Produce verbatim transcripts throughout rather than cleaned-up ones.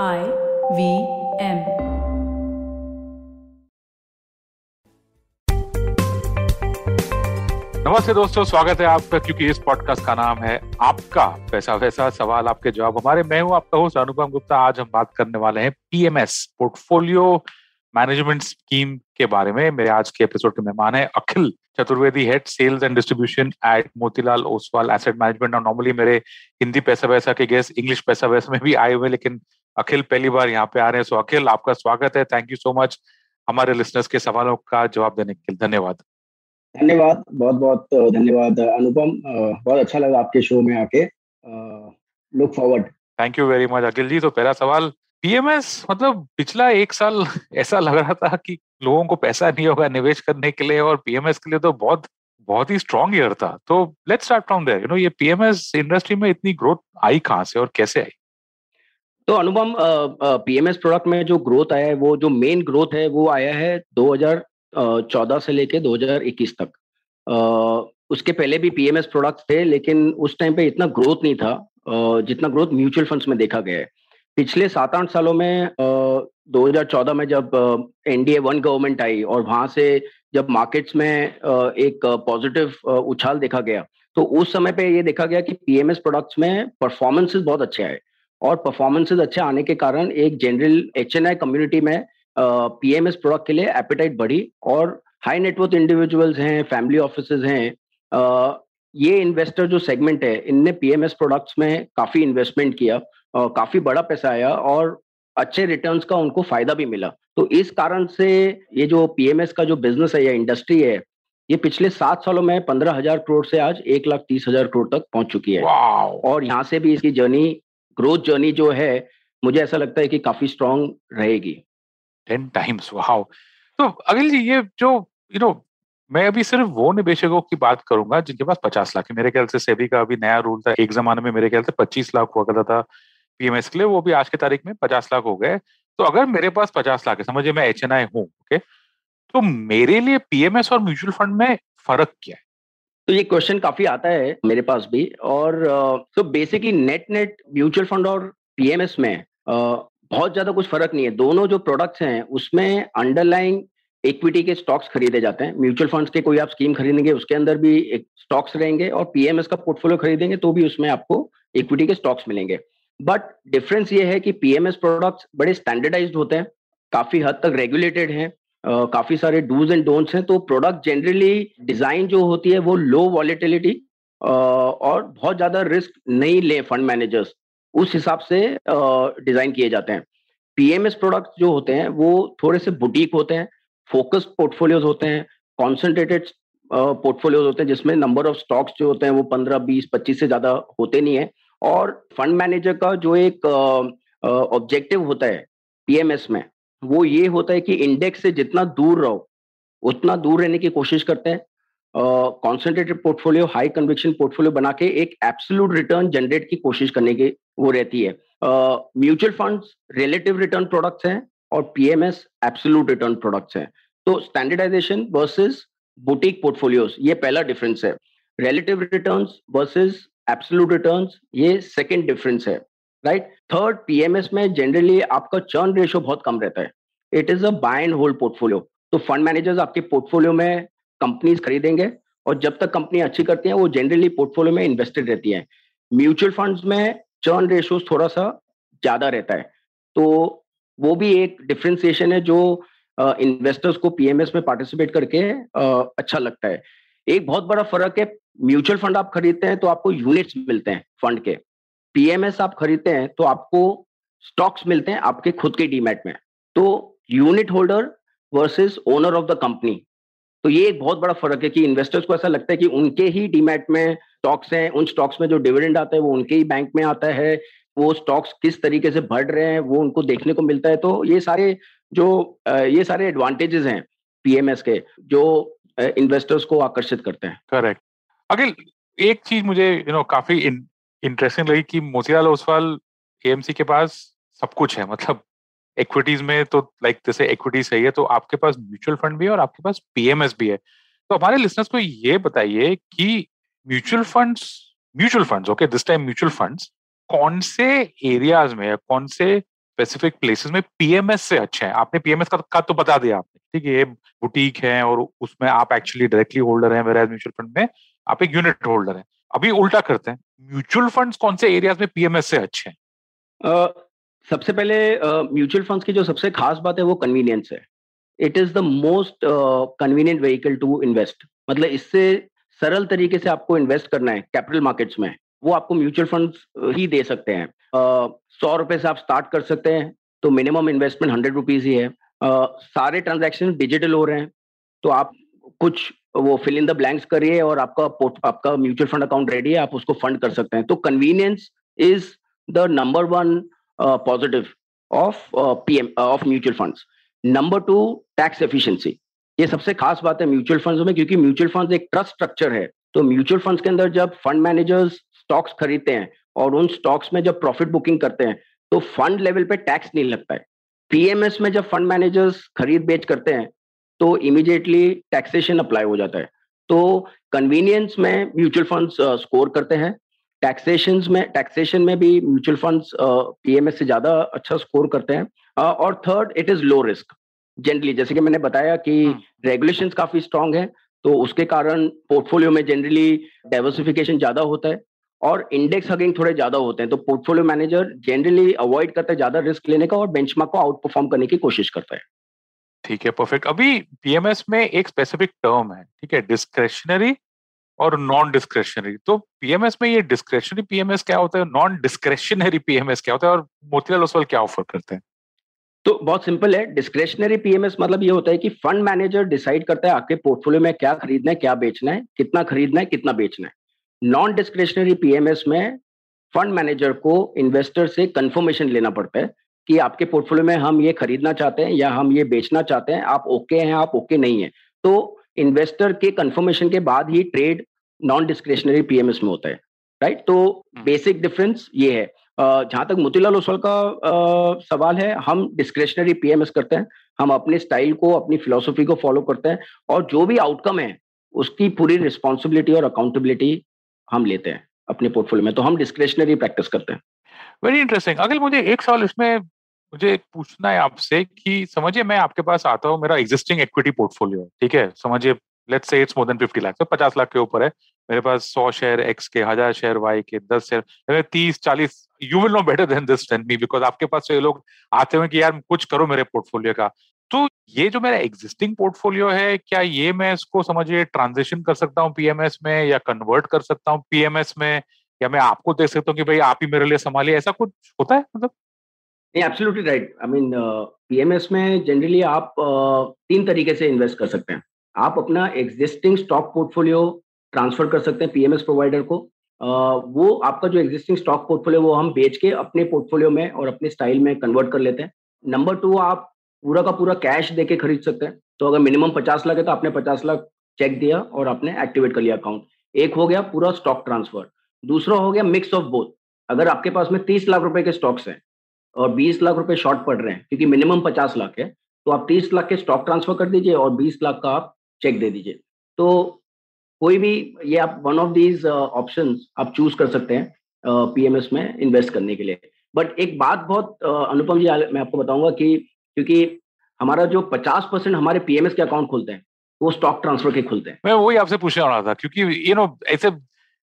आई V M. नमस्ते दोस्तों, स्वागत है आपका, क्योंकि इस पॉडकास्ट का नाम है आपका पैसा वैसा, सवाल आपके जवाब हमारे। मैं हूं आपका होस्ट अनुपम गुप्ता। आज हम बात करने वाले हैं पीएमएस, पोर्टफोलियो मैनेजमेंट स्कीम के बारे में। मेरे आज के एपिसोड के मेहमान है Akhil Chaturvedi, head sales and distribution at Motilal Oswal asset management. और नॉर्मली मेरे हिंदी पैसा वैसा के गेस्ट इंग्लिश पैसा वैसा में भी आए हुए, लेकिन अखिल पहली बार यहाँ पे आ रहे हैं। सो अखिल, आपका स्वागत है। थैंक यू सो मच हमारे लिसनर्स के सवालों का जवाब देने के लिए। धन्यवाद धन्यवाद बहुत बहुत धन्यवाद अनुपम, बहुत अच्छा लगा आपके शो में आके। Look forward. Thank you very much Akhil ji. तो पहला सवाल, पीएमएस मतलब पिछला एक साल ऐसा लग रहा था कि लोगों को पैसा नहीं होगा निवेश करने के लिए, और पीएमएस के लिए तो बहुत बहुत ही स्ट्रॉन्ग ईयर था। तो let's start from there, you know, ये पीएमएस इंडस्ट्री में इतनी ग्रोथ आई कहाँ से और कैसे आई? तो अनुपम, पीएमएस प्रोडक्ट में जो ग्रोथ आया है, वो जो मेन ग्रोथ है वो आया है दो हज़ार चौदह से लेके दो हज़ार इक्कीस तक। आ, उसके पहले भी पीएमएस प्रोडक्ट थे, लेकिन उस टाइम पे इतना ग्रोथ नहीं था जितना ग्रोथ म्यूचुअल फंड्स में देखा गया है पिछले सात आठ सालों में। दो हज़ार चौदह में जब एनडीए वन गवर्नमेंट आई और वहां से जब मार्केट्स में एक पॉजिटिव उछाल देखा गया, तो उस समय पे ये देखा गया कि पीएमएस प्रोडक्ट्स में परफॉर्मेंसेस बहुत अच्छे आए, और परफॉर्मेंसेस अच्छे आने के कारण एक जनरल एचएनआई कम्युनिटी में पीएमएस प्रोडक्ट के लिए एपेटाइट बढ़ी, और हाई नेटवर्थ इंडिविजुअल्स हैं, फैमिली ऑफिसेज हैं, आ, ये इन्वेस्टर जो सेगमेंट है, इनने पीएमएस प्रोडक्ट्स में काफ़ी इन्वेस्टमेंट किया, आ, काफ़ी बड़ा पैसा आया और अच्छे रिटर्न्स का उनको फायदा भी मिला। तो इस कारण से ये जो पीएमएस का जो बिजनेस है या इंडस्ट्री है, ये पिछले सात सालों में पंद्रह हजार करोड़ से आज एक लाख तीस हजार करोड़ तक पहुंच चुकी है। और यहाँ से भी इसकी जर्नी, ग्रोथ जर्नी जो है, मुझे ऐसा लगता है कि काफी स्ट्रॉन्ग रहेगी। Ten times, wow. तो अखिल जी, ये जो यू नो, मैं अभी सिर्फ वो निवेशकों की बात करूंगा जिनके पास पचास लाख है। मेरे ख्याल से सेबी का अभी नया रूल था, एक जमाने में मेरे ख्याल से पच्चीस लाख हुआ करता था पीएमएस के लिए, वो भी आज की तारीख में पचास लाख हो गए। तो अगर मेरे पास पचास लाख है, समझिए मैं एचएनआई हूं, ओके, तो मेरे लिए पीएमएस और म्यूचुअल फंड में फर्क क्या है? तो ये क्वेश्चन काफी आता है मेरे पास भी। और तो basically net net mutual fund और पीएमएस में बहुत ज्यादा कुछ फर्क नहीं है। दोनों जो प्रोडक्ट्स हैं उसमें अंडरलाइंग इक्विटी के स्टॉक्स खरीदे जाते हैं। म्यूचुअल फंड्स के कोई आप स्कीम खरीदेंगे, उसके अंदर भी एक स्टॉक्स रहेंगे, और पीएमएस का पोर्टफोलियो खरीदेंगे तो भी उसमें आपको इक्विटी के स्टॉक्स मिलेंगे। बट डिफरेंस ये है कि पीएमएस प्रोडक्ट्स बड़े स्टैंडर्डाइज्ड होते हैं, काफी हद तक रेगुलेटेड हैं, Uh, काफी सारे डूज एंड डोंट्स हैं। तो प्रोडक्ट जनरली डिजाइन जो होती है वो लो वॉलेटिलिटी uh, और बहुत ज्यादा रिस्क नहीं ले फंड मैनेजर्स, उस हिसाब से डिजाइन uh, किए जाते हैं। पीएमएस प्रोडक्ट जो होते हैं वो थोड़े से बुटीक होते हैं, फोकस्ड पोर्टफोलियोज होते हैं, कॉन्सेंट्रेटेड पोर्टफोलियोज होते हैं, जिसमें नंबर ऑफ स्टॉक्स जो होते हैं वो पंद्रह बीस पच्चीस से ज्यादा होते नहीं है। और फंड मैनेजर का जो एक ऑब्जेक्टिव uh, uh, होता है पीएमएस में, वो ये होता है कि इंडेक्स से जितना दूर रहो उतना दूर रहने की कोशिश करते हैं। Concentrated portfolio, high conviction portfolio बना के एक एब्सोल्यूट रिटर्न जनरेट की कोशिश करने की वो रहती है। Mutual funds relative return products हैं और पीएमएस एब्सोल्यूट रिटर्न प्रोडक्ट्स हैं। तो स्टैंडर्डाइजेशन वर्सेस बुटीक पोर्टफोलियोज, ये पहला डिफरेंस है। Relative return versus absolute return, ये सेकेंड डिफरेंस है, राइट। थर्ड, पीएमएस में जनरली आपका चर्न रेशियो बहुत कम रहता है। It is a buy and hold portfolio. तो फंड मैनेजर्स आपके पोर्टफोलियो में कंपनीज खरीदेंगे, और जब तक कंपनी अच्छी करती हैं वो जनरली पोर्टफोलियो में इन्वेस्टेड रहती हैं। म्यूचुअल फंड्स में चर्न रेशियो थोड़ा सा ज्यादा रहता है, तो वो भी एक डिफ्रेंसिएशन है जो इन्वेस्टर्स को पीएमएस में पार्टिसिपेट करके अच्छा लगता है। एक बहुत बड़ा फर्क है, म्यूचुअल फंड आप खरीदते हैं तो आपको यूनिट्स मिलते हैं फंड के, पीएमएस आप खरीदते हैं तो आपको स्टॉक्स मिलते हैं आपके खुद के डीमैट में। तो unit holder versus owner of the company, तो ये एक बहुत बड़ा फर्क है कि इन्वेस्टर्स को ऐसा लगता है कि उनके ही डीमैट में स्टॉक्स हैं, उन स्टॉक्स में जो डिविडेंड आता है वो उनके ही बैंक में आता है, वो स्टॉक्स किस तरीके से बढ़ रहे हैं वो उनको देखने को मिलता है। तो ये सारे जो ये सारे एडवांटेजेस हैं पीएमएस के, जो इन्वेस्टर्स को आकर्षित करते हैं। करेक्ट। अखिल, एक चीज मुझे यू नो काफी इंटरेस्टिंग लगी कि मोतीलाल ओसवाल एएमसी के पास सब कुछ है, मतलब इक्विटीज में तो लाइक जैसे इक्विटी सही है, तो आपके पास म्यूचुअल फंड भी है और आपके पास पीएमएस भी है। तो हमारे लिसनर्स को ये बताइए कि mutual funds mutual funds okay this time mutual funds कौन से एरियाज में, कौन से स्पेसिफिक प्लेसेस में पीएमएस से अच्छे हैं। आपने पीएमएस का, का तो बता दिया आपने, ठीक है, ये बुटीक है और उसमें आप एक्चुअली डायरेक्टली होल्डर हैं, वेयर एज म्यूचुअल फंड में आप एक यूनिट होल्डर हैं। अभी उल्टा करते हैं, म्यूचुअल फंड्स कौन से एरियाज में पीएमएस से अच्छे हैं? uh, सबसे पहले म्यूचुअल uh, फंड्स की जो सबसे खास बात है वो कन्वीनियंस है। It is the most convenient vehicle to invest, मतलब इससे सरल तरीके से आपको इन्वेस्ट करना है कैपिटल मार्केट्स में, वो आपको म्यूचुअल फंड्स ही दे सकते हैं। सौ रुपए से आप स्टार्ट कर सकते हैं, तो मिनिमम इन्वेस्टमेंट हंड्रेड रुपीज ही है। uh, सारे ट्रांजैक्शन डिजिटल हो रहे हैं, तो आप कुछ वो फिल इन द ब्लैंक्स करिए और आपका आपका म्यूचुअल फंड अकाउंट रेडी है, आप उसको फंड कर सकते हैं। तो convenience is the number one positive of PM of mutual funds. Number two, tax efficiency. ये सबसे खास बात है म्यूचुअल फंड्स में, क्योंकि म्यूचुअल फंड्स एक ट्रस्ट स्ट्रक्चर है। तो म्यूचुअल फंड्स के अंदर जब फंड मैनेजर्स स्टॉक्स खरीदते हैं और उन स्टॉक्स में जब प्रॉफिट बुकिंग करते हैं तो फंड लेवल पे टैक्स नहीं लगता है। पीएमएस में जब फंड मैनेजर्स खरीद बेच करते हैं तो इमीडिएटली टैक्सेशन अप्लाई हो जाता है। तो कन्वीनियंस में म्यूचुअल फंड्स स्कोर करते हैं, टैक्सेशंस में टैक्सेशन में भी म्यूचुअल फंड्स पीएमएस से ज़्यादा अच्छा स्कोर करते हैं। uh, और third, it is low risk. Generally जैसे कि मैंने बताया कि रेगुलेशंस काफ़ी स्ट्रांग है, तो उसके कारण पोर्टफोलियो में जनरली डाइवर्सिफिकेशन ज़्यादा होता है और इंडेक्स हगिंग थोड़े ज़्यादा होते हैं। तो पोर्टफोलियो मैनेजर जनरली अवॉइड करता है ज़्यादा रिस्क लेने का और बेंचमार्क को आउट परफॉर्म करने की कोशिश करता है। ठीक है, परफेक्ट। अभी पीएमएस में एक स्पेसिफिक टर्म है, ठीक है, डिस्क्रेशनरी और नॉन डिस्क्रेशनरी। तो पीएमएस में ये डिस्क्रेशनरी पीएमएस क्या होता है, नॉन डिस्क्रेशनरी पीएमएस क्या होता है और मोतीलाल ओसवाल क्या ऑफर करते हैं? तो बहुत सिंपल है, डिस्क्रेशनरी पीएमएस मतलब ये होता है कि फंड मैनेजर डिसाइड करता है आपके पोर्टफोलियो में क्या खरीदना है, क्या बेचना है, कितना खरीदना है, कितना बेचना है। नॉन डिस्क्रेशनरी पीएमएस में फंड मैनेजर को इन्वेस्टर से कंफर्मेशन लेना पड़ता है कि आपके पोर्टफोलियो में हम ये खरीदना चाहते हैं या हम ये बेचना चाहते हैं, आप ओके हैं, आप ओके नहीं है। तो इन्वेस्टर के कंफर्मेशन के बाद ही ट्रेड नॉन डिस्क्रिशनरी पीएमएस में होता है, राइट। तो बेसिक डिफरेंस ये है। जहाँ तक मोतीलाल ओसवाल का सवाल है, हम डिस्क्रिशनरी पीएमएस करते हैं, हम अपने स्टाइल को, अपनी फिलोसफी को फॉलो करते हैं और जो भी आउटकम है उसकी पूरी रिस्पॉन्सिबिलिटी और अकाउंटेबिलिटी हम लेते हैं अपने पोर्टफोलियो में। तो हम डिस्क्रिशनरी प्रैक्टिस करते हैं। Very interesting. अखिल, मुझे एक सवाल इसमें मुझे पूछना है आपसे कि समझिए मैं आपके पास आता हूँ, मेरा एग्जिस्टिंग इक्विटी पोर्टफोलियो है, ठीक है, समझिए let's say it's more than fifty lakh, तो पचास लाख के ऊपर है। मेरे पास सौ शेयर एक्स के, हजार शेयर वाई के, दस शेयर, तीस चालीस। You will know better than this than me, because आपके पास ये लोग आते हुए कि यार कुछ करो मेरे पोर्टफोलियो का। तो ये जो मेरा एग्जिस्टिंग पोर्टफोलियो है, क्या ये मैं इसको समझिए ट्रांजेक्शन कर सकता हूँ पीएमएस में या कन्वर्ट कर सकता हूँ पीएमएस में, या मैं आपको देख सकता हूँ कि भाई आप ही मेरे लिए संभालिए, ऐसा कुछ होता है? मतलब absolutely right. I mean PMS में जनरली आप uh, तीन तरीके से इन्वेस्ट कर सकते हैं। आप अपना एग्जिस्टिंग स्टॉक पोर्टफोलियो ट्रांसफर कर सकते हैं पीएमएस प्रोवाइडर को। uh, वो आपका जो एग्जिस्टिंग स्टॉक पोर्टफोलियो वो हम बेच के अपने पोर्टफोलियो में और अपने स्टाइल में कन्वर्ट कर लेते हैं। नंबर टू, आप पूरा का पूरा कैश दे के खरीद सकते हैं। तो अगर मिनिमम पचास लाख है तो आपने पचास लाख चेक दिया और आपने एक्टिवेट कर लिया अकाउंट। एक हो गया पूरा स्टॉक ट्रांसफर। दूसरा हो गया मिक्स ऑफ बोथ। अगर आपके पास में तीस लाख रुपए के स्टॉक्स हैं और बीस लाख रुपए शॉर्ट पड़ रहे हैं क्योंकि मिनिमम पचास लाख है, तो आप तीस लाख के स्टॉक ट्रांसफर कर दीजिए और बीस लाख का आप चेक दे दीजिए। तो कोई भी ये आप वन ऑफ दीज ऑप्शंस आप चूज कर सकते हैं पीएमएस uh, में इन्वेस्ट करने के लिए। बट एक बात बहुत uh, अनुपम जी, मैं आपको बताऊंगा कि क्योंकि हमारा जो पचास परसेंट हमारे पीएमएस के अकाउंट खुलते हैं वो स्टॉक ट्रांसफर के खुलते हैं। मैं वही आपसे पूछने वाला था, क्योंकि यू नो ऐसे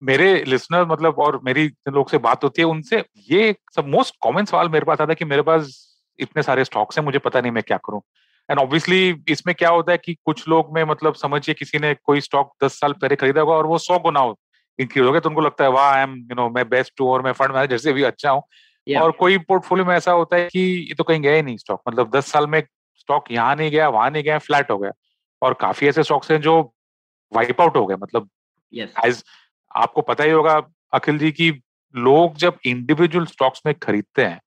मेरे लिसनर मतलब और मेरी लोग से बात होती है, उनसे ये सब मोस्ट कॉमन सवाल मेरे पास आता है कि मेरे पास इतने सारे स्टॉक्स हैं, मुझे पता नहीं मैं क्या करूं। एंड ऑब्वियसली इसमें क्या होता है कि कुछ लोग में मतलब समझिए किसी ने कोई स्टॉक दस साल पहले खरीदा होगा और वो सौ गुना हो इंक्रीज हो गया, तो उनको लगता है वाह आई एम यू नो मैं बेस्ट हूँ और मैं फंड मैनेजर से भी अच्छा हूँ। yeah. और कोई पोर्टफोलियो में ऐसा होता है कि ये तो कहीं गया ही नहीं स्टॉक, मतलब दस साल में स्टॉक यहाँ नहीं गया, वहां नहीं गया, फ्लैट हो गया। और काफी ऐसे स्टॉक्स हैं जो वाइप आउट हो गए। मतलब yes. आपको पता ही होगा अखिल जी कि लोग जब इंडिविजुअल स्टॉक्स में खरीदते हैं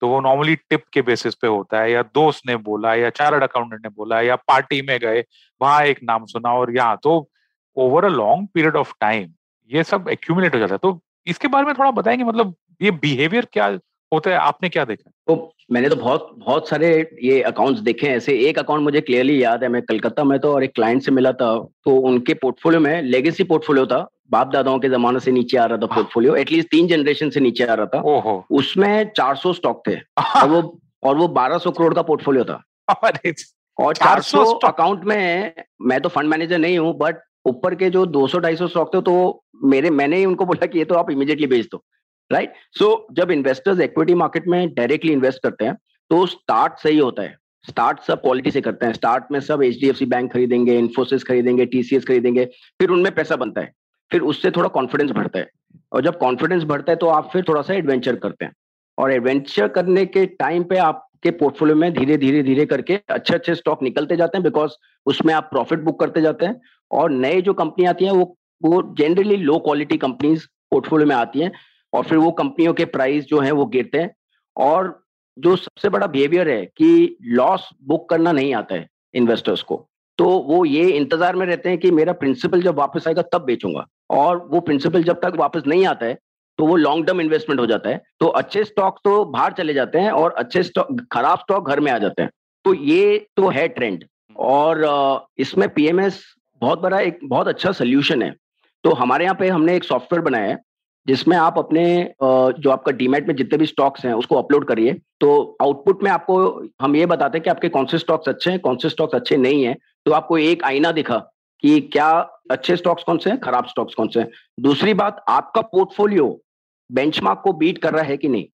तो वो नॉर्मली टिप के बेसिस पे होता है, या दोस्त ने बोला, या चार्टर्ड अकाउंटेंट ने बोला, या पार्टी में गए वहां एक नाम सुना और यहाँ, तो over a long period of time ये सब एक्यूमुलेट हो जाता है। तो इसके बारे में थोड़ा बताएंगे, मतलब ये बिहेवियर क्या होता है, आपने क्या देखा? तो मैंने तो बहुत बहुत सारे ये अकाउंट्स देखे हैं। ऐसे एक अकाउंट मुझे क्लियरली याद है, मैं कलकत्ता में तो और एक क्लाइंट से मिला था, तो उनके पोर्टफोलियो में लेगेसी पोर्टफोलियो था बाप दादाओं के जमाने से नीचे आ रहा था पोर्टफोलियो, एटलीस्ट तीन जनरेशन से नीचे आ रहा था, उसमें चार सौ स्टॉक थे और वो और वो बारह सौ करोड़ का पोर्टफोलियो था और चार सौ अकाउंट में। मैं तो फंड मैनेजर नहीं हूँ, बट ऊपर के जो दो सौ ढाई सौ स्टॉक थे, तो मेरे मैंने ही उनको बोला कि ये तो आप इमीडिएटली बेच दो, राइट। सो जब इन्वेस्टर्स इक्विटी मार्केट में डायरेक्टली इन्वेस्ट करते हैं तो स्टार्ट सही होता है। स्टार्ट सब क्वालिटी से करते हैं, स्टार्ट में सब एचडीएफसी बैंक खरीदेंगे, इन्फोसिस खरीदेंगे, टीसीएस खरीदेंगे, फिर उनमें पैसा बनता है, फिर उससे थोड़ा कॉन्फिडेंस बढ़ता है और जब कॉन्फिडेंस बढ़ता है तो आप फिर थोड़ा सा एडवेंचर करते हैं और एडवेंचर करने के टाइम पे आपके पोर्टफोलियो में धीरे धीरे धीरे करके अच्छे अच्छे स्टॉक निकलते जाते हैं, बिकॉज उसमें आप प्रॉफिट बुक करते जाते हैं। और नए जो कंपनी आती हैं वो वो generally low quality companies portfolio में आती हैं और फिर वो कंपनियों के प्राइस जो है वो गिरते हैं। और जो सबसे बड़ा बिहेवियर है कि लॉस बुक करना नहीं आता है इन्वेस्टर्स को, तो वो ये इंतजार में रहते हैं कि मेरा प्रिंसिपल जब वापस आएगा तब बेचूंगा, और वो प्रिंसिपल जब तक वापस नहीं आता है तो वो लॉन्ग टर्म इन्वेस्टमेंट हो जाता है। तो अच्छे स्टॉक तो बाहर चले जाते हैं और अच्छे स्टॉक, खराब स्टॉक घर में आ जाते हैं। तो ये तो है ट्रेंड और इसमें पीएमएस बहुत बड़ा एक बहुत अच्छा सोल्यूशन है। तो हमारे यहाँ पे हमने एक सॉफ्टवेयर बनाया है जिसमें आप अपने जो आपका डीमैट में जितने भी स्टॉक्स हैं उसको अपलोड करिए, तो आउटपुट में आपको हम ये बताते हैं कि आपके कौन से स्टॉक्स अच्छे हैं, कौन से स्टॉक्स अच्छे नहीं हैं। तो आपको एक आईना दिखा कि क्या अच्छे स्टॉक्स कौन से हैं, खराब स्टॉक्स कौन से हैं। दूसरी बात, आपका पोर्टफोलियो बेंचमार्क को बीट कर रहा है कि नहीं।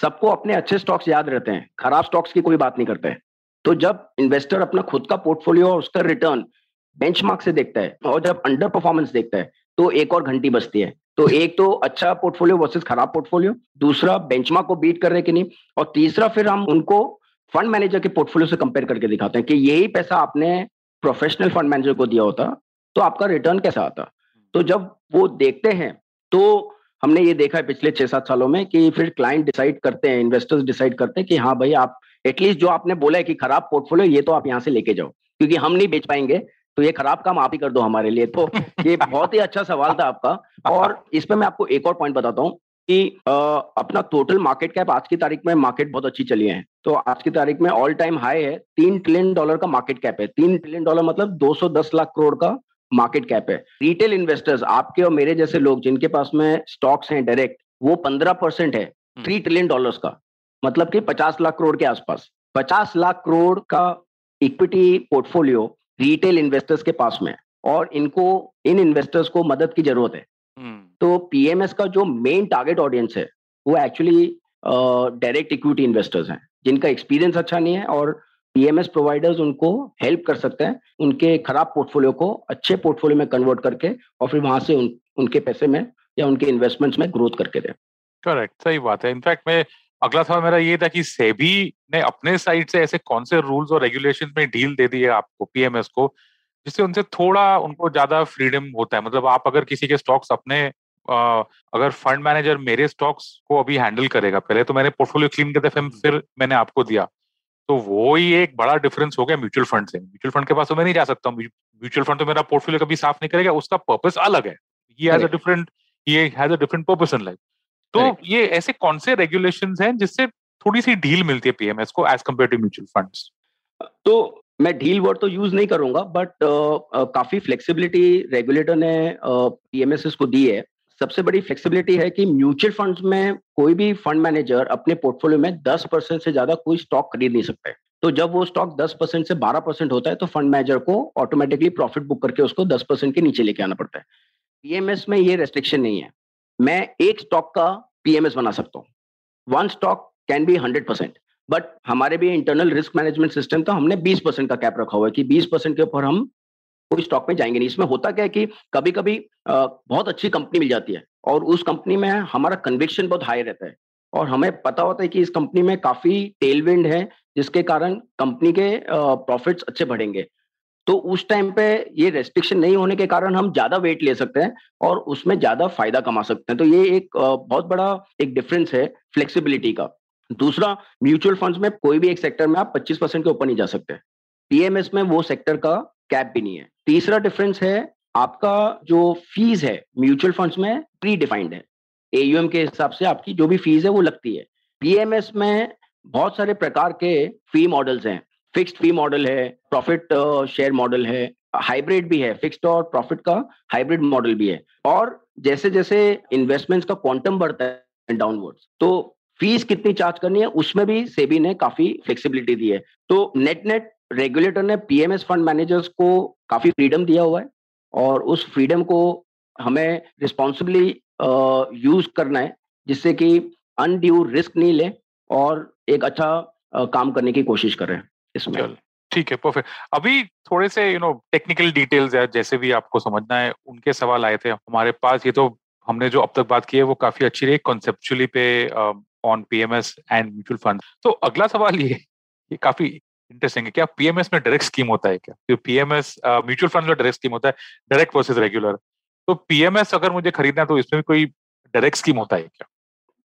सबको अपने अच्छे स्टॉक्स याद रहते हैं, खराब स्टॉक्स की कोई बात नहीं करते हैं। तो जब इन्वेस्टर अपना खुद का पोर्टफोलियो और उसका रिटर्न बेंचमार्क से देखता है और जब अंडर परफॉर्मेंस देखता है तो एक और घंटी बजती है। तो एक तो अच्छा पोर्टफोलियो वर्सेस खराब पोर्टफोलियो, दूसरा बेंचमार्क को बीट कर रहे कि नहीं, और तीसरा फिर हम उनको फंड मैनेजर के पोर्टफोलियो से कंपेयर करके दिखाते हैं कि यही पैसा आपने प्रोफेशनल फंड मैनेजर को दिया होता तो आपका रिटर्न कैसा आता। तो जब वो देखते हैं तो हमने ये देखा है पिछले छह सात सालों में कि फिर क्लाइंट डिसाइड करते हैं, इन्वेस्टर्स डिसाइड करते हैं कि हाँ भाई, आप एटलीस्ट जो आपने बोला है कि खराब पोर्टफोलियो ये तो आप यहाँ से लेके जाओ क्योंकि हम नहीं बेच पाएंगे, तो ये खराब काम आप ही कर दो हमारे लिए। तो ये बहुत ही अच्छा सवाल था आपका। और इसमें मैं आपको एक और पॉइंट बताता हूँ कि आ, अपना टोटल मार्केट कैप आज की तारीख में, मार्केट बहुत अच्छी चली है तो आज की तारीख में ऑल टाइम हाई है, तीन ट्रिलियन डॉलर का मार्केट कैप है। तीन ट्रिलियन डॉलर मतलब दो सौ दस लाख करोड़ का मार्केट कैप है। रिटेल इन्वेस्टर्स, आपके और मेरे जैसे लोग जिनके पास में स्टॉक्स हैं डायरेक्ट, वो पंद्रह परसेंट है थ्री ट्रिलियन डॉलर का, मतलब कि पचास लाख करोड़ के आसपास। पचास लाख करोड़ का इक्विटी पोर्टफोलियो रिटेल इन्वेस्टर्स के पास में, और इनको इन इन्वेस्टर्स को मदद की जरूरत है। hmm. तो पीएमएस का जो मेन टारगेट ऑडियंस है वो एक्चुअली डायरेक्ट इक्विटी इन्वेस्टर्स हैं जिनका एक्सपीरियंस अच्छा नहीं है, और पीएमएस प्रोवाइडर्स उनको हेल्प कर सकते हैं उनके खराब पोर्टफोलियो को अच्छे पोर्टफोलियो में कन्वर्ट करके और फिर वहां से उन, उनके पैसे में या उनके इन्वेस्टमेंट्स में ग्रोथ करके दें। करेक्ट, सही बात है। इनफैक्ट मैं अगला सवाल मेरा ये था कि सेबी ने अपने साइड से ऐसे कौन से रूल्स और रेगुलेशन में ढील दे दी है आपको, पीएमएस को, जिससे उनसे थोड़ा उनको ज्यादा फ्रीडम होता है। मतलब आप अगर किसी के स्टॉक्स अपने आ, अगर फंड मैनेजर मेरे स्टॉक्स को अभी हैंडल करेगा, पहले तो मैंने पोर्टफोलियो क्लीन करते फिर फिर मैंने आपको दिया, तो वो ही एक बड़ा डिफरेंस हो गया म्यूचुअल फंड से। म्यूचुअल फंड के पास तो मैं नहीं जा सकता, म्यूचुअल फंड तो मेरा पोर्टफोलियो कभी साफ नहीं करेगा, उसका पर्पस अलग है, ये हैज अ डिफरेंट ये has a different purpose in life. तो ये ऐसे कौन से रेगुलेशंस हैं जिससे थोड़ी सी ढील मिलती है पीएमएस को as compared to mutual funds? तो मैं ढील वर्ड तो यूज नहीं करूंगा, बट uh, uh, काफी फ्लेक्सिबिलिटी रेगुलेटर ने पीएमएस uh, को दी है। सबसे बड़ी फ्लेक्सिबिलिटी है कि म्यूचुअल फंड्स में कोई भी फंड मैनेजर अपने पोर्टफोलियो में दस परसेंट से ज्यादा कोई स्टॉक खरीद नहीं सकता है। तो जब वो स्टॉक दस परसेंट से बारह परसेंट होता है तो फंड मैनेजर को ऑटोमेटिकली प्रॉफिट बुक करके उसको दस परसेंट के नीचे लेके आना पड़ता है। पीएमएस में ये रेस्ट्रिक्शन नहीं है, मैं एक स्टॉक का पीएमएस बना सकता हूँ। One stock can be hundred percent, but हमारे भी इंटरनल रिस्क मैनेजमेंट सिस्टम था, हमने बीस परसेंट का कैप रखा हुआ है कि बीस परसेंट के ऊपर हम कोई स्टॉक में जाएंगे नहीं। इसमें होता क्या है कि कभी कभी बहुत अच्छी कंपनी मिल जाती है और उस कंपनी में हमारा कन्विक्शन बहुत हाई रहता है और हमें पता होता है कि इस कंपनी में काफी टेलविंड है जिसके कारण कंपनी के प्रॉफिट्स अच्छे बढ़ेंगे, तो उस टाइम पे ये रेस्ट्रिक्शन नहीं होने के कारण हम ज्यादा वेट ले सकते हैं और उसमें ज्यादा फायदा कमा सकते हैं। तो ये एक बहुत बड़ा एक डिफरेंस है फ्लेक्सिबिलिटी का। दूसरा, म्यूचुअल फंड्स में कोई भी एक सेक्टर में आप पच्चीस परसेंट के ऊपर नहीं जा सकते, पीएमएस में वो सेक्टर का कैप भी नहीं है। तीसरा डिफरेंस है आपका जो फीस है म्यूचुअल फंड्स में प्री डिफाइंड है, एयूएम के हिसाब से आपकी जो भी फीस है वो लगती है। पीएमएस में बहुत सारे प्रकार के फी मॉडल्स हैं, फिक्स्ड फी मॉडल है, प्रॉफिट शेयर मॉडल है, हाइब्रिड भी है, फिक्स्ड और प्रॉफिट का हाइब्रिड मॉडल भी है। और जैसे जैसे इन्वेस्टमेंट्स का क्वांटम बढ़ता है डाउनवर्ड्स, तो फीस कितनी चार्ज करनी है उसमें भी सेबी ने काफी फ्लेक्सिबिलिटी दी है। तो नेट नेट रेगुलेटर ने पीएमएस फंड मैनेजर्स को काफी फ्रीडम दिया हुआ है और उस फ्रीडम को हमें रिस्पॉन्सिबली यूज करना है, जिससे कि अनड्यू रिस्क नहीं ले और एक अच्छा uh, काम करने की कोशिश करें इसमें। ठीक है, परफेक्ट। अभी थोड़े से यू नो टेक्निकल डिटेल्स है, जैसे भी आपको समझना है उनके सवाल आए थे हमारे पास। ये तो हमने जो अब तक बात की है वो काफी अच्छी रही कॉन्सेप्चुअली पे on PMS and mutual fund. तो अगला सवाल ये ये काफी इंटरेस्टिंग है, क्या पीएमएस में डायरेक्ट स्कीम होता है? क्या पीएमएस म्यूचुअल फंड में डायरेक्ट स्कीम होता है, डायरेक्ट वर्सेस रेगुलर? तो पीएमएस अगर मुझे खरीदना है तो इसमें भी कोई डायरेक्ट स्कीम होता है क्या?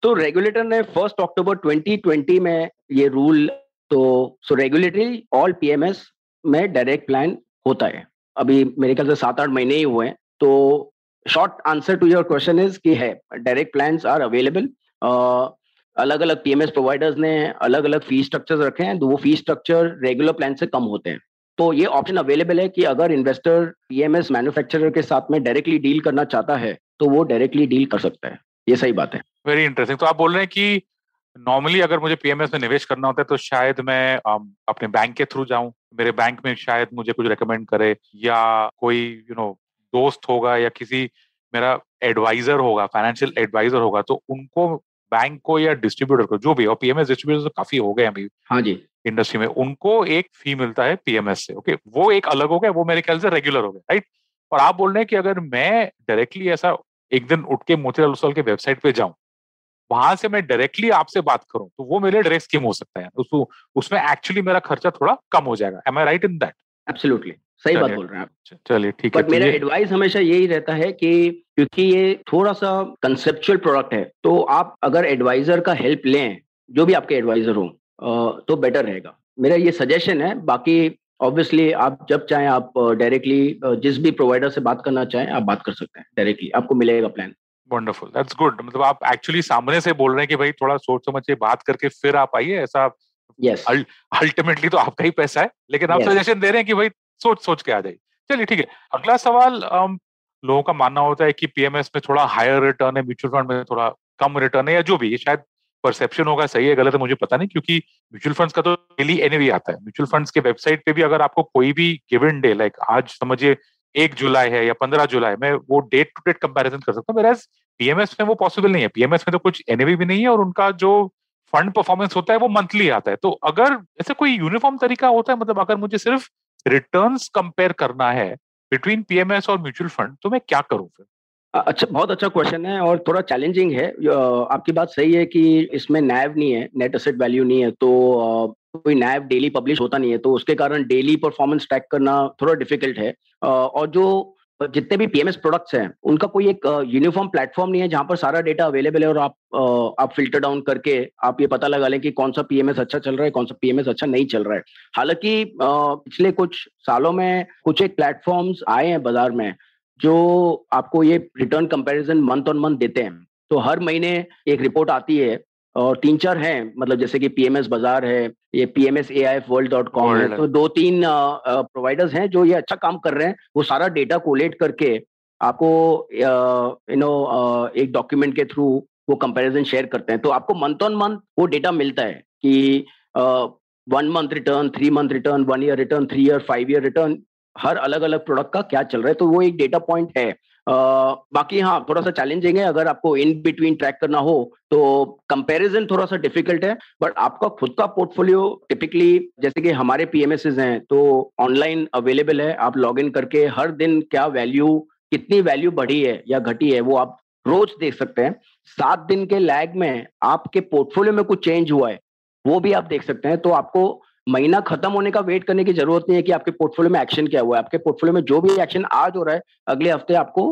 तो रेगुलेटर ने फर्स्ट अक्टूबर ट्वेंटी ट्वेंटी में ये रूल, तो सो रेगुलेटरी ऑल पीएमएस में डायरेक्ट प्लान होता है। अभी मेरे ख्याल से सात आठ महीने ही हुए हैं। तो short answer to your question is कि है, डायरेक्ट प्लान्स आर अवेलेबल। अलग अलग पीएमएस प्रोवाइडर्स ने अलग अलग फी स्ट्रक्चर्स रखे हैं, तो वो फी स्ट्रक्चर रेगुलर प्लान से कम होते हैं। तो ये ऑप्शन अवेलेबल है कि अगर इन्वेस्टर पीएमएस मैन्युफैक्चरर के साथ में डायरेक्टली डील करना चाहता है तो वो डायरेक्टली डील कर सकता है। ये सही बात है, वेरी इंटरेस्टिंग। तो आप बोल रहे हैं कि नॉर्मली अगर मुझे पीएमएस में निवेश करना होता है तो शायद मैं अपने बैंक के थ्रू जाऊं, मेरे बैंक में शायद मुझे कुछ रेकमेंड करे या कोई यू नो दोस्त होगा या किसी मेरा एडवाइजर होगा, फाइनेंशियल एडवाइजर होगा, तो उनको बैंक को या डिस्ट्रीब्यूटर को जो भी हो, पीएमएस डिस्ट्रीब्यूटर तो काफी हो गए अभी हाँ जी इंडस्ट्री में, उनको एक फी मिलता है पीएमएस से। ओके, वो एक अलग हो गया, वो मेरे ख्याल से रेगुलर हो गया, राइट। और आप बोल रहे हैं कि अगर मैं डायरेक्टली ऐसा एक दिन उठ के मोतीलाल ओसवाल के वेबसाइट पे जाऊं, वहां से मैं डायरेक्टली आपसे बात करूं, तो वो मेरे डायरेक्ट स्कीम हो सकता है, उस, उसमें एक्चुअली मेरा खर्चा थोड़ा कम हो जाएगा। Am I right in that? Absolutely सही बात बोल रहे हैं आप। चलिए ठीक है। बट मेरा एडवाइस हमेशा यही रहता है कि क्योंकि ये थोड़ा सा कंसेप्चुअल प्रोडक्ट है, तो आप अगर एडवाइजर का हेल्प लें, जो भी आपके एडवाइजर हो, तो बेटर रहेगा, मेरा ये सजेशन है। बाकी ऑब्वियसली आप जब चाहें आप डायरेक्टली जिस भी प्रोवाइडर से बात करना चाहें आप बात कर सकते हैं, डायरेक्टली आपको मिलेगा प्लान। Wonderful, that's good. मतलब आप एक्चुअली सामने से बोल रहे हैं कि भाई थोड़ा सोच समझ के बात करके फिर आप आइए, ऐसा अल्टीमेटली तो आपका ही पैसा है, लेकिन आप सजेशन दे रहे हैं कि भाई सोच सोच के आ जाइए। चलिए ठीक है। अगला सवाल, लोगों का मानना होता है कि पीएमएस में थोड़ा हायर रिटर्न है, म्यूचुअल फंड में थोड़ा कम रिटर्न है, या जो भी, ये शायद परसेप्शन होगा, सही है गलत है मुझे पता नहीं, क्योंकि म्यूचुअल फंड्स का तो डेली एनएवी आता है। म्यूचुअल फंड्स के वेबसाइट पे भी अगर आपको कोई भी गिवन डे, लाइक आज समझिए एक जुलाई है या पंद्रह जुलाई में, वो डेट टू डेट कंपैरिजन कर सकता हूँ, व्हेयरएज पीएमएस में वो पॉसिबल नहीं है। पीएमएस में तो कुछ एनएवी भी नहीं है और उनका जो फंड परफॉर्मेंस होता है वो मंथली आता है। तो अगर ऐसा कोई यूनिफॉर्म तरीका होता है, मतलब अगर मुझे सिर्फ रिटर्न्स कंपेयर करना है बिटवीन पीएमएस और म्यूचुअल फंड, तो मैं क्या करूँ फिर? अच्छा, बहुत अच्छा क्वेश्चन है और थोड़ा चैलेंजिंग है। आपकी बात सही है कि इसमें नैव नहीं है, नेट एसेट वैल्यू नहीं है, तो कोई नैव डेली पब्लिश होता नहीं है, तो उसके कारण डेली परफॉर्मेंस ट्रैक करना थोड़ा डिफिकल्ट है। और जो जितने भी पीएमएस प्रोडक्ट्स हैं उनका कोई एक यूनिफॉर्म प्लेटफॉर्म नहीं है जहां पर सारा डेटा अवेलेबल है और आप आप फिल्टर डाउन करके आप ये पता लगा लें कि कौन सा पीएमएस अच्छा चल रहा है, कौन सा पीएमएस अच्छा नहीं चल रहा है। हालांकि पिछले कुछ सालों में कुछ एक प्लेटफॉर्म्स आए हैं बाजार में जो आपको ये return comparison month on month देते हैं। तो हर महीने एक रिपोर्ट आती है और तीन चार हैं, मतलब जैसे कि पीएमएस बाजार है, ये PMS AIF world dot com है, तो दो तीन प्रोवाइडर्स हैं जो ये अच्छा काम कर रहे हैं। वो सारा डेटा कोलेट करके आपको यू नो एक डॉक्यूमेंट के थ्रू वो कंपैरिजन शेयर करते हैं, तो आपको मंथ ऑन मंथ वो डेटा मिलता है कि one month return, three month return, one year return, three year, five year return, हर अलग अलग प्रोडक्ट का क्या चल रहा है, तो वो एक डेटा पॉइंट है। आ, बाकी हाँ, थोड़ा सा चैलेंजिंग है, अगर आपको इन बिटवीन ट्रैक करना हो तो कंपैरिजन थोड़ा सा डिफिकल्ट है। बट आपका खुद का पोर्टफोलियो टिपिकली, जैसे कि हमारे पीएमएसएस हैं तो ऑनलाइन अवेलेबल है, आप लॉग इन करके हर दिन क्या वैल्यू, कितनी वैल्यू बढ़ी है या घटी है वो आप रोज देख सकते हैं। सात दिन के लैग में आपके पोर्टफोलियो में कुछ चेंज हुआ है वो भी आप देख सकते हैं। तो आपको महीना खत्म होने का वेट करने की जरूरत नहीं है कि आपके पोर्टफोलियो में एक्शन क्या हुआ है। आपके पोर्टफोलियो में जो भी एक्शन आज हो रहा है अगले हफ्ते आपको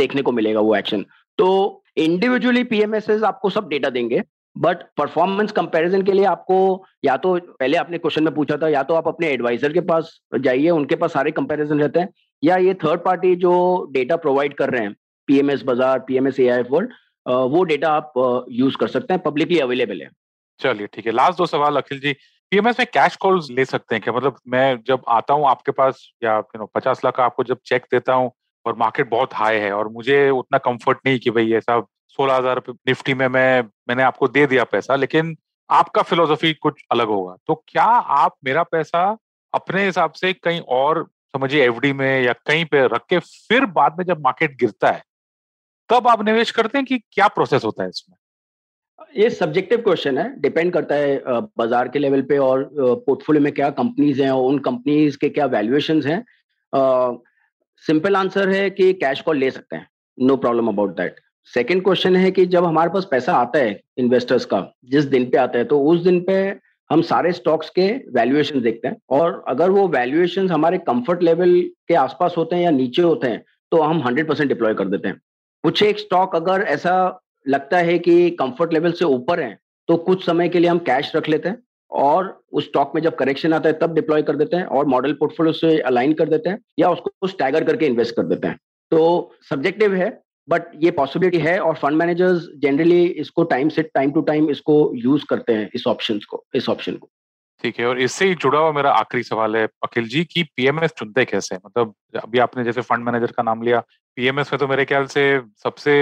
देखने को मिलेगा वो एक्शन। तो इंडिविजुअली पीएमएसएस आपको सब डेटा देंगे, बट परफॉर्मेंस कंपैरिजन के लिए आपको या तो, पहले आपने क्वेश्चन में पूछा था, या तो आप अपने एडवाइजर के पास जाइए, उनके पास सारे कंपैरिजन रहते हैं, या ये थर्ड पार्टी जो डेटा प्रोवाइड कर रहे हैं PMS Bazaar, PMS AIF world, वो डेटा आप यूज कर सकते हैं, पब्लिकली अवेलेबल है। चलिए ठीक है। लास्ट दो सवाल अखिल जी, पीएमएस में कैश कॉल्स ले सकते हैं क्या? मतलब मैं जब आता हूँ आपके पास या यू नो पचास लाख का आपको जब चेक देता हूँ और मार्केट बहुत हाई है और मुझे उतना कंफर्ट नहीं कि भाई ऐसा सोलह हजार निफ्टी में मैं मैंने आपको दे दिया पैसा, लेकिन आपका फिलोसफी कुछ अलग होगा, तो क्या आप मेरा पैसा अपने हिसाब से कहीं और समझिए एफडी में या कहीं पे रख के फिर बाद में जब मार्केट गिरता है तब आप निवेश करते हैं कि क्या प्रोसेस होता है इसमें? ये सब्जेक्टिव क्वेश्चन है, डिपेंड करता है बाजार के लेवल पे और पोर्टफोलियो में क्या कंपनीज हैं और उन कंपनीज के क्या वैल्यूएशंस हैं। सिंपल आंसर है कि कैश कॉल ले सकते हैं, no problem about that. Second question है कि जब हमारे पास पैसा आता है इन्वेस्टर्स का, जिस दिन पे आता है, तो उस दिन पे हम सारे स्टॉक्स के वैल्यूएशन देखते हैं और अगर वो वैल्यूएशन हमारे कंफर्ट लेवल के आसपास होते हैं या नीचे होते हैं तो हम हंड्रेड परसेंट डिप्लॉय कर देते हैं। कुछ एक स्टॉक अगर ऐसा लगता है कि कंफर्ट लेवल से ऊपर है तो कुछ समय के लिए हम कैश रख लेते हैं और उस स्टॉक में जब करेक्शन आता है तब डिप्लॉय कर देते हैं और मॉडल पोर्टफोलियो से अलाइन कर देते हैं या उसको स्टैगर करके इन्वेस्ट कर देते हैं। तो सब्जेक्टिव है बट ये पॉसिबिलिटी है और फंड मैनेजर्स जनरली इसको टाइम से टाइम टू टाइम इसको यूज करते हैं, इस ऑप्शन को इस ऑप्शन को ठीक है। और इससे ही जुड़ा हुआ मेरा आखिरी सवाल है अखिल जी की पीएमएस चुनते कैसे? मतलब अभी आपने जैसे फंड मैनेजर का नाम लिया, पीएमएस में तो मेरे ख्याल से सबसे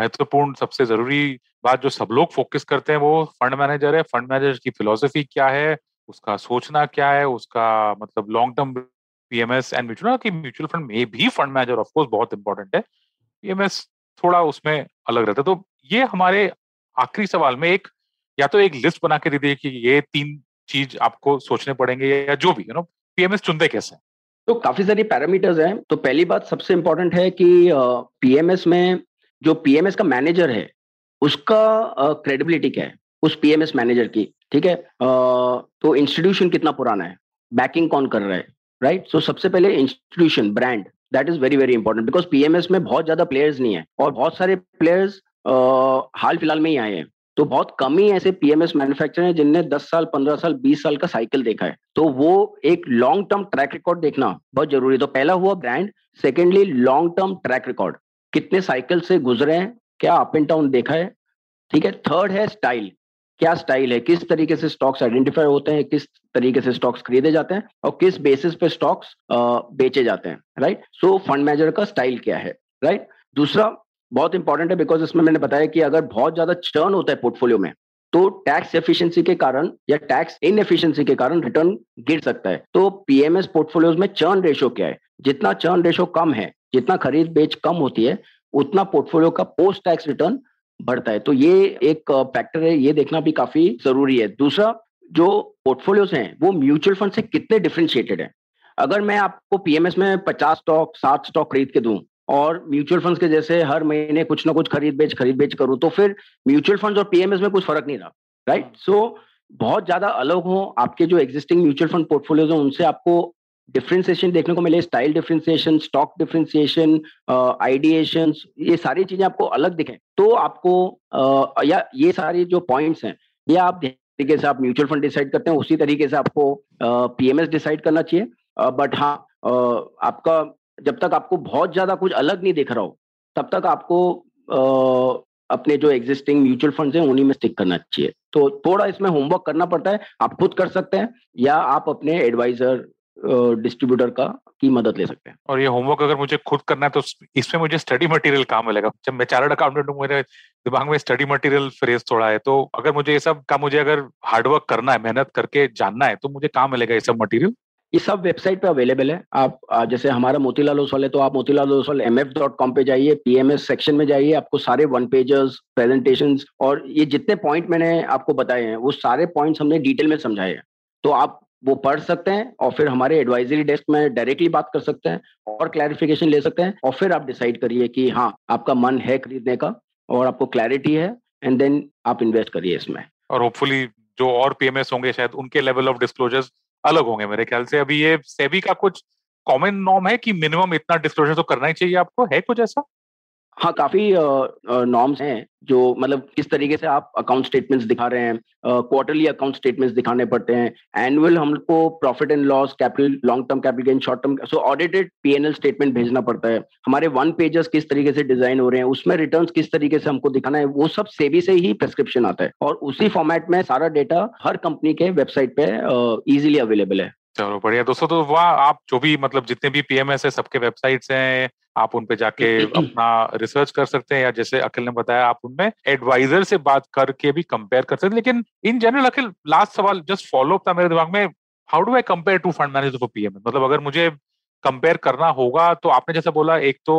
महत्वपूर्ण सबसे जरूरी बात जो सब लोग फोकस करते हैं वो फंड मैनेजर है। फंड मैनेजर की फिलॉसफी क्या है, उसका सोचना क्या है, उसका मतलब long term PMS and mutual की म्यूचुअल फंड में भी फंड मैनेजर ऑफ कोर्स बहुत इंपॉर्टेंट है, पीएमएस थोड़ा उसमें अलग रहता है। तो ये हमारे आखिरी सवाल में एक या तो एक लिस्ट बना के दे दीजिए कि ये तीन चीज आपको सोचने पड़ेंगे या जो भी, यू नो पीएमएस चुनते कैसे? तो काफी सारी पैरामीटर्स हैं। तो पहली बात सबसे इम्पोर्टेंट है कि पीएमएस में जो पीएमएस का मैनेजर है उसका क्रेडिबिलिटी क्या है उस पीएमएस मैनेजर की, ठीक है। तो इंस्टीट्यूशन कितना पुराना है, बैकिंग कौन कर रहा है, राइट। सो सबसे पहले institution, brand, that is very very important because PMS में बहुत ज्यादा प्लेयर्स नहीं है और बहुत सारे प्लेयर्स हाल फिलहाल में ही आए हैं, तो बहुत कम ही ऐसे पीएमएस मैन्युफैक्चरर हैं जिनने दस साल, पंद्रह साल, बीस साल का साइकिल देखा है। तो वो एक लॉन्ग टर्म ट्रैक रिकॉर्ड देखना बहुत जरूरी है। तो पहला हुआ brand, secondly long term track record, कितने साइकिल से गुजरे हैं, क्या अप एंड डाउन देखा है, ठीक है। थर्ड है स्टाइल, क्या स्टाइल है, किस तरीके से स्टॉक्स आइडेंटिफाई होते हैं, किस तरीके से स्टॉक्स खरीदे जाते हैं और किस बेसिस पे स्टॉक्स बेचे जाते हैं, राइट। सो फंड मैनेजर का स्टाइल क्या है, राइट। दूसरा बहुत इंपॉर्टेंट है बिकॉज इसमें मैंने बताया कि अगर बहुत ज्यादा चर्न होता है पोर्टफोलियो में तो टैक्स एफिशिएंसी के कारण या टैक्स इनएफिशिएंसी के कारण रिटर्न गिर सकता है। तो पीएमएस पोर्टफोलियोज में चर्न रेशो क्या है, जितना चर्न रेशो कम है, जितना खरीद बेच कम होती है, उतना पोर्टफोलियो का पोस्ट टैक्स रिटर्न बढ़ता है। तो ये एक फैक्टर है, ये देखना भी काफी जरूरी है। दूसरा, जो पोर्टफोलियोज हैं वो म्यूचुअल फंड से कितने डिफरेंशिएटेड है। अगर मैं आपको पीएमएस में पचास स्टॉक सात स्टॉक खरीद के दूं और म्यूचुअल फंड्स के जैसे हर महीने कुछ ना कुछ खरीद बेच खरीद बेच करूं तो फिर म्यूचुअल फंड्स और पीएमएस में कुछ फर्क नहीं रहा, राइट। सो बहुत ज्यादा अलग हो आपके जो एग्जिस्टिंग म्यूचुअल फंड पोर्टफोलियोज हैं उनसे आपको डिफरेंशिएशन देखने को मिले, style differentiation, stock differentiation, ideation, ये सारी चीजें आपको अलग दिखें। तो आपको uh, या ये सारे जो पॉइंट्स हैं ये आप तरीके से आप म्यूचुअल फंड डिसाइड करते हैं उसी तरीके से आपको पीएमएस uh, डिसाइड करना चाहिए। बट uh, हाँ uh, आपका जब तक आपको बहुत ज्यादा कुछ अलग नहीं दिख रहा हो तब तक आपको आ, अपने जो एग्जिस्टिंग म्यूचुअल फंड्स हैं उन्हीं में स्टिक करना चाहिए। तो थोड़ा इसमें होमवर्क करना पड़ता है, आप खुद कर सकते हैं या आप अपने एडवाइजर डिस्ट्रीब्यूटर का की मदद ले सकते हैं। और ये होमवर्क अगर मुझे खुद करना है तो इसमें मुझे स्टडी मटेरियल काम मिलेगा। जब मैं चार्टर्ड अकाउंटेंट हूँ मेरे दिमाग में स्टडी मटेरियल फ्रेज थोड़ा है, तो अगर मुझे ये सब का मुझे अगर हार्डवर्क करना है, मेहनत करके जानना है, तो मुझे काम मिलेगा ये सब मटेरियल। ये सब वेबसाइट पे अवेलेबल है। आप जैसे हमारा मोतीलाल ओसवाल है तो आप Motilal Oswal M F dot com पे जाइए, पीएमएस सेक्शन में जाइए, आपको सारे वन पेजर्स, प्रेजेंटेशंस और ये जितने पॉइंट मैंने आपको बताए हैं वो सारे पॉइंट्स हमने डिटेल में समझाए हैं। तो आप वो पढ़ सकते हैं और फिर हमारे एडवाइजरी डेस्क में डायरेक्टली बात कर सकते हैं और क्लैरिफिकेशन ले सकते हैं और फिर आप डिसाइड करिए कि हाँ आपका मन है खरीदने का और आपको क्लैरिटी है, एंड देन आप इन्वेस्ट करिए इसमें। और होपफुली जो और पीएमएस होंगे शायद उनके लेवल ऑफ डिस्क्लोजर्स अलग होंगे मेरे ख्याल से। अभी ये सेबी का कुछ कॉमन नॉर्म है कि मिनिमम इतना डिस्क्लोजर तो करना ही चाहिए, आपको है कुछ ऐसा? हाँ, काफी नॉर्म्स हैं जो मतलब किस तरीके से आप अकाउंट स्टेटमेंट्स दिखा रहे हैं, क्वार्टरली अकाउंट स्टेटमेंट्स दिखाने पड़ते हैं, एनुअल हमको profit and loss, capital, long term capital gain, short term, so audited PNL statement भेजना पड़ता है। हमारे वन पेजेस किस तरीके से डिजाइन हो रहे हैं, उसमें रिटर्न्स किस तरीके से हमको दिखाना है, वो सब सेबी से ही प्रिस्क्रिप्शन आता है और उसी फॉर्मेट में सारा डेटा हर कंपनी के वेबसाइट पे इजीली अवेलेबल है। चलो बढ़िया दोस्तों, तो वाह, आप जो भी मतलब जितने भी पीएमएस है सबके वेबसाइट्स हैं, आप उन पे जाके अपना रिसर्च कर सकते हैं, या जैसे अखिल ने बताया आप उनमें एडवाइजर से बात करके भी कंपेयर कर सकते हैं। लेकिन इन जनरल अखिल, लास्ट सवाल जस्ट फॉलो अप था मेरे दिमाग में, how do I compare two fund manager for PMS? मतलब अगर मुझे कंपेयर करना होगा तो आपने जैसा बोला, एक तो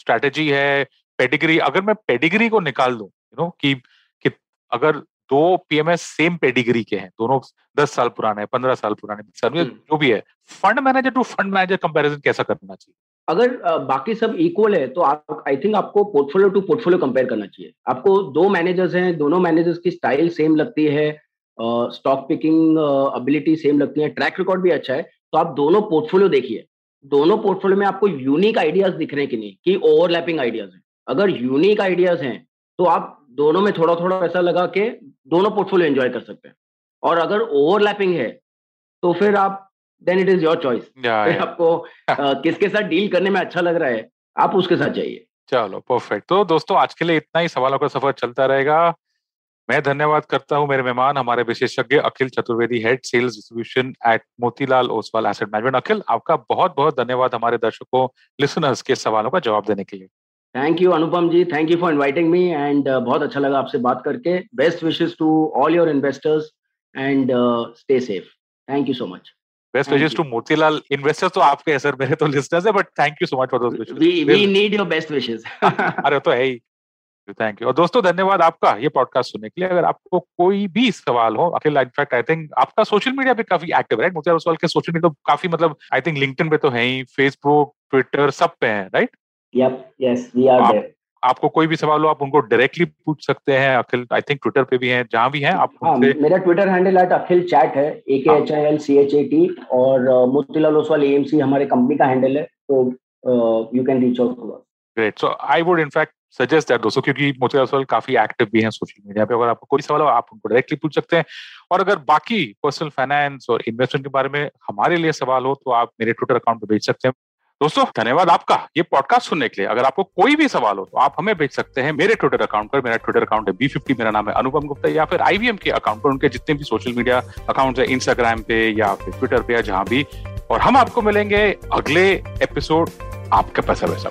स्ट्रेटेजी है, पेडिग्री, अगर मैं पेडिग्री को निकाल दूं, यू नो, कि, कि अगर दो पीएमएस सेम पेडिग्री के हैं, दोनों दस साल पुराने, पंद्रह साल पुराने, सर्विस जो भी है, fund manager to fund manager comparison कैसा करना चाहिए? अगर बाकी सब इक्वल है तो आप, आई थिंक आपको पोर्टफोलियो टू पोर्टफोलियो कंपेयर करना चाहिए। आपको दो मैनेजर्स हैं, दोनों मैनेजर्स की स्टाइल सेम लगती है, स्टॉक पिकिंग एबिलिटी सेम लगती है, ट्रैक रिकॉर्ड भी अच्छा है, तो आप दोनों पोर्टफोलियो देखिए। दोनों पोर्टफोलियो में आपको यूनिक आइडियाज दिख रहे हैं कि नहीं, कि ओवरलैपिंग आइडियाज हैं। अगर यूनिक आइडियाज हैं तो आप दोनों में थोड़ा थोड़ा पैसा लगा के दोनों पोर्टफोलियो एंजॉय कर सकते हैं, और अगर ओवरलैपिंग है तो फिर आप then it is your choice, आपको आ, किसके साथ डील करने में अच्छा लग रहा है आप उसके साथ जाइए। चलो परफेक्ट, तो दोस्तों आज के लिए इतना ही, सवालों का सफर चलता रहेगा। मैं धन्यवाद करता हूं मेरे मेहमान, हमारे विशेषज्ञ Akhil Chaturvedi, head sales distribution at Motilal Oswal asset management. Akhil, आपका बहुत बहुत धन्यवाद हमारे दर्शकों, लिसनर्स के सवालों का जवाब देने के लिए। Thank you Anupam ji, thank you for inviting me, and बहुत अच्छा लगा आपसे बात करके। Best wishes to all your investors and stay safe. Thank you so much. Best wishes to Motilal investors तो आपके हैं सर, मेरे तो लिस्टर्स है, but thank you so much for those wishes. We we need your best wishes. अरे तो है ही, thank you. और दोस्तों धन्यवाद आपका ये पॉडकास्ट सुनने के लिए। अगर आपको कोई भी सवाल हो, अखिल इनफैक्ट आई थिंक आपका सोशल मीडिया पे काफी एक्टिव है, राइट? मोतीलाल ओसवाल के सोशल मीडिया तो काफी, मतलब आई थिंक लिंक्डइन पे तो है ही, फेसबुक, ट्विटर सब पे है, right? Yep, yes, we are आप, there. आपको कोई भी सवाल हो आप उनको डायरेक्टली पूछ सकते हैं। अखिल आई थिंक ट्विटर पे भी हैं, जहां भी हैं आप हाँ, मेरा Twitter handle at Akhil chat A, K H I L C H A T टी, और Motilal Oswal A M C हमारे कंपनी का हैंडल है, तो you can reach out to us. Great, so I would in fact suggest that दोस्तों, क्योंकि मोतीलाल ओसवाल काफी active भी हैं सोशल मीडिया पे, अगर आपको कोई सवाल हो आप उनको डायरेक्टली पूछ सकते हैं। और अगर बाकी पर्सनल फाइनेंस और इन्वेस्टमेंट के बारे में हमारे लिए सवाल हो तो आप मेरे ट्विटर अकाउंट पे भेज सकते हैं। दोस्तों धन्यवाद आपका ये पॉडकास्ट सुनने के लिए। अगर आपको कोई भी सवाल हो तो आप हमें भेज सकते हैं मेरे ट्विटर अकाउंट पर, मेरा ट्विटर अकाउंट है बी फिफ्टी, मेरा नाम है अनुपम गुप्ता, या फिर आईवीएम के अकाउंट पर, उनके जितने भी सोशल मीडिया अकाउंट है, इंस्टाग्राम पे या फिर ट्विटर पे या जहां भी। और हम आपको मिलेंगे अगले एपिसोड आपके पैसा वैसा।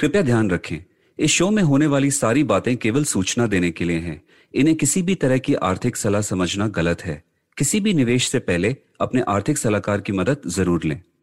कृपया ध्यान रखें, इस शो में होने वाली सारी बातें केवल सूचना देने के लिए हैं। इन्हें किसी भी तरह की आर्थिक सलाह समझना गलत है। किसी भी निवेश से पहले अपने आर्थिक सलाहकार की मदद जरूर लें।